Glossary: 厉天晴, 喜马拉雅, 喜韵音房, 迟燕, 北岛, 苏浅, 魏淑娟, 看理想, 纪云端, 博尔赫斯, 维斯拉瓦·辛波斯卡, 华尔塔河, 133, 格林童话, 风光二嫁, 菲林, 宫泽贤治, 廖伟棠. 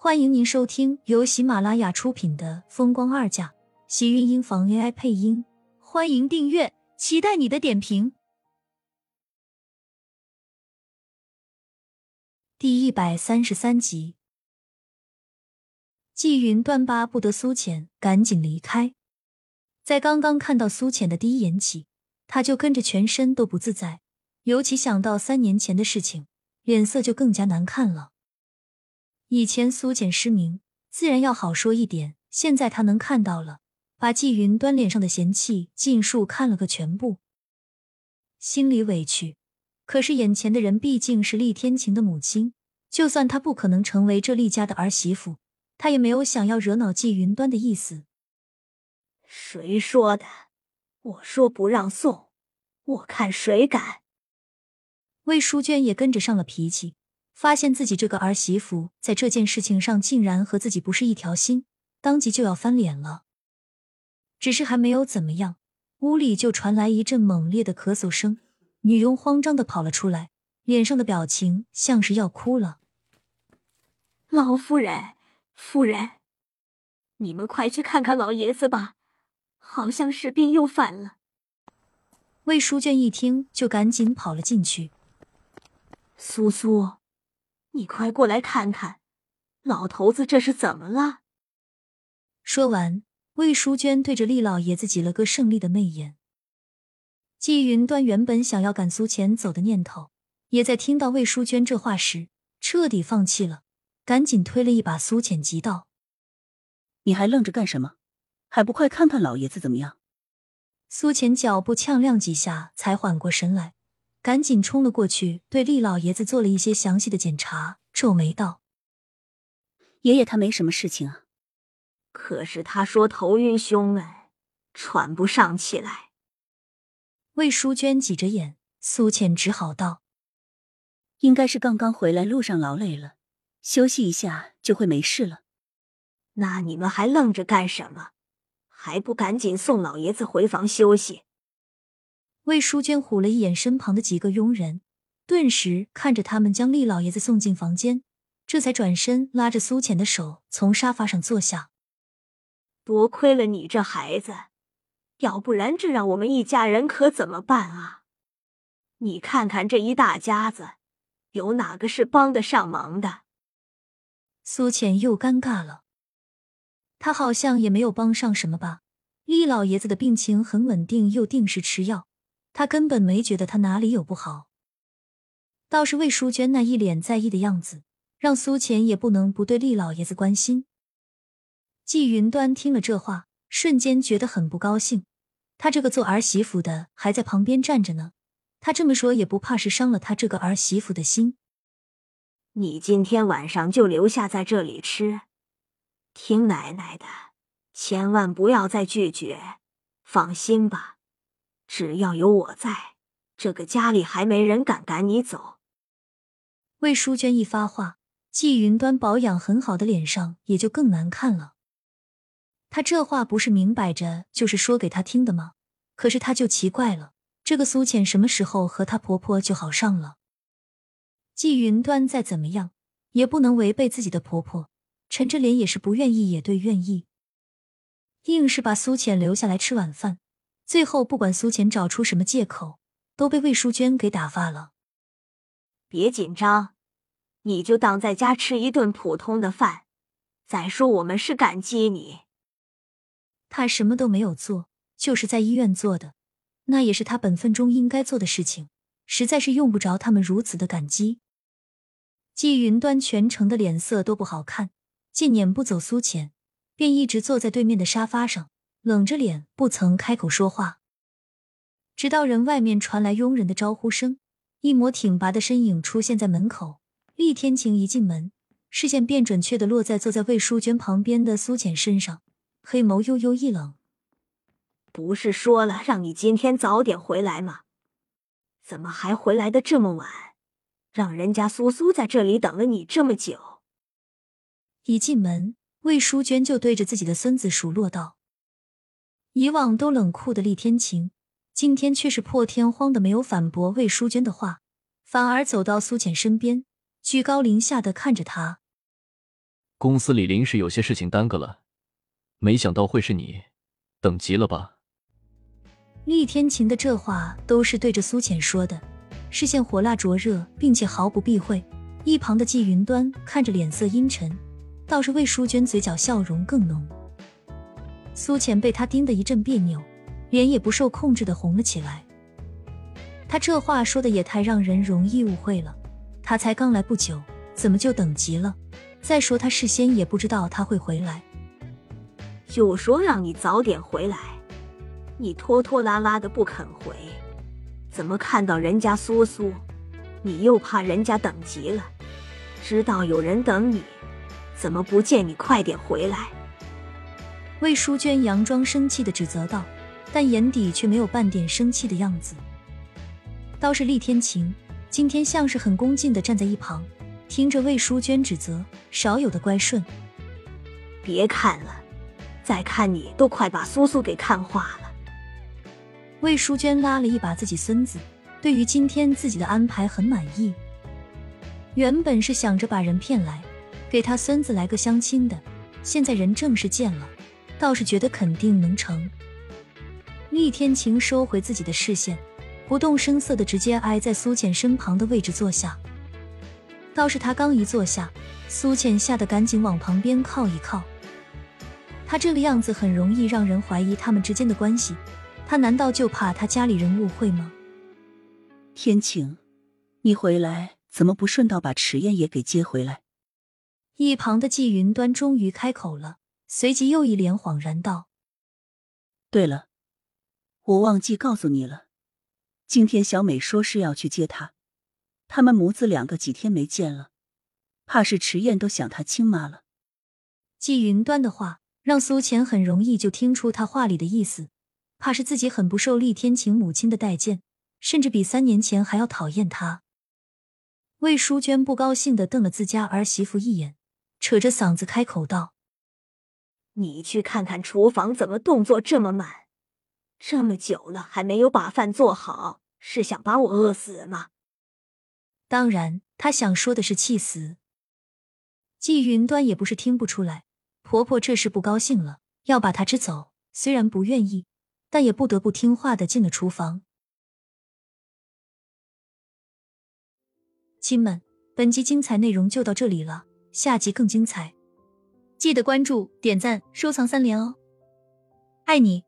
欢迎您收听由喜马拉雅出品的《风光二嫁》，喜韵音房 AI 配音。欢迎订阅，期待你的点评。第133集，纪云端巴不得苏浅赶紧离开。在刚刚看到苏浅的第一眼起，他就跟着全身都不自在，尤其想到3年前的事情，脸色就更加难看了。以前苏浅失明，自然要好说一点，现在他能看到了，把纪云端脸上的嫌弃尽数看了个全部。心里委屈，可是眼前的人毕竟是厉天晴的母亲，就算她不可能成为这厉家的儿媳妇，她也没有想要惹恼纪云端的意思。谁说的？我说不让送，我看谁敢。魏淑娟也跟着上了脾气。发现自己这个儿媳妇在这件事情上竟然和自己不是一条心，当即就要翻脸了。只是还没有怎么样，屋里就传来一阵猛烈的咳嗽声，女佣慌张地跑了出来，脸上的表情像是要哭了。老夫人，夫人，你们快去看看老爷子吧，好像是病又犯了。魏淑娟一听就赶紧跑了进去。苏苏，你快过来看看，老头子这是怎么了？说完，魏淑娟对着厉老爷子挤了个胜利的媚眼。纪云端原本想要赶苏浅走的念头，也在听到魏淑娟这话时彻底放弃了，赶紧推了一把苏浅，急道：“你还愣着干什么？还不快看看老爷子怎么样？”苏浅脚步踉跄几下才缓过神来，赶紧冲了过去，对厉老爷子做了一些详细的检查，皱眉道：“爷爷他没什么事情啊。”可是他说头晕胸闷，喘不上气来。魏淑娟挤着眼，苏浅只好道：“应该是刚刚回来路上劳累了，休息一下就会没事了。”那你们还愣着干什么？还不赶紧送老爷子回房休息？魏淑娟唬了一眼身旁的几个佣人，顿时看着他们将厉老爷子送进房间，这才转身拉着苏浅的手从沙发上坐下。多亏了你这孩子，要不然这让我们一家人可怎么办啊？你看看这一大家子，有哪个是帮得上忙的？苏浅又尴尬了，她好像也没有帮上什么吧。厉老爷子的病情很稳定，又定时吃药，他根本没觉得他哪里有不好。倒是魏淑娟那一脸在意的样子，让苏浅也不能不对厉老爷子关心。纪云端听了这话，瞬间觉得很不高兴，他这个做儿媳妇的还在旁边站着呢，他这么说也不怕是伤了他这个儿媳妇的心。你今天晚上就留下在这里吃，听奶奶的，千万不要再拒绝，放心吧。只要有我在，这个家里还没人敢赶你走。魏淑娟一发话，纪云端保养很好的脸上也就更难看了。他这话不是明摆着就是说给他听的吗？可是他就奇怪了，这个苏浅什么时候和她婆婆就好上了？纪云端再怎么样也不能违背自己的婆婆，沉着脸也是不愿意也对愿意，硬是把苏浅留下来吃晚饭。最后不管苏浅找出什么借口，都被魏淑娟给打发了。别紧张，你就当在家吃一顿普通的饭，再说我们是感激你。他什么都没有做，就是在医院做的，那也是他本分中应该做的事情，实在是用不着他们如此的感激。纪云端全程的脸色都不好看，见撵不走苏浅，便一直坐在对面的沙发上，冷着脸不曾开口说话。直到人外面传来佣人的招呼声，一抹挺拔的身影出现在门口。厉天晴一进门，视线便准确地落在坐在魏淑娟旁边的苏浅身上，黑眸悠悠一冷。不是说了让你今天早点回来吗？怎么还回来的这么晚？让人家苏苏在这里等了你这么久。一进门，魏淑娟就对着自己的孙子数落道。以往都冷酷的厉天晴，今天却是破天荒的没有反驳魏淑娟的话，反而走到苏浅身边，居高临下的看着她。公司里临时有些事情耽搁了，没想到会是你，等急了吧？”厉天晴的这话都是对着苏浅说的，视线火辣灼热，并且毫不避讳。一旁的季云端看着脸色阴沉，倒是魏淑娟嘴角笑容更浓。苏浅被他盯得一阵别扭，脸也不受控制的红了起来。他这话说的也太让人容易误会了，他才刚来不久，怎么就等急了？再说他事先也不知道他会回来。就说让你早点回来，你拖拖拉拉的不肯回，怎么看到人家苏苏，你又怕人家等急了？知道有人等你，怎么不见你快点回来？魏淑娟佯装生气的指责道，但眼底却没有半点生气的样子。倒是厉天晴今天像是很恭敬的站在一旁，听着魏淑娟指责，少有的乖顺。别看了，再看你都快把苏苏给看化了。魏淑娟拉了一把自己孙子，对于今天自己的安排很满意。原本是想着把人骗来给他孙子来个相亲的，现在人正式见了，倒是觉得肯定能成。厉天晴收回自己的视线，不动声色的直接挨在苏浅身旁的位置坐下。倒是他刚一坐下，苏浅吓得赶紧往旁边靠一靠。他这个样子很容易让人怀疑他们之间的关系，他难道就怕他家里人误会吗？天晴，你回来怎么不顺道把迟燕也给接回来？一旁的季云端终于开口了，随即又一脸恍然道：“对了，我忘记告诉你了，今天小美说是要去接她，他们母子两个几天没见了，怕是迟燕都想她亲妈了。”季云端的话让苏浅很容易就听出他话里的意思，怕是自己很不受厉天晴母亲的待见，甚至比3年前还要讨厌他。魏淑娟不高兴地瞪了自家儿媳妇一眼，扯着嗓子开口道：“你去看看厨房怎么动作这么慢，这么久了还没有把饭做好，是想把我饿死吗？”当然她想说的是气死。季云端也不是听不出来，婆婆这是不高兴了，要把她支走，虽然不愿意，但也不得不听话地进了厨房。亲们，本集精彩内容就到这里了，下集更精彩，记得关注、点赞、收藏3连哦！爱你！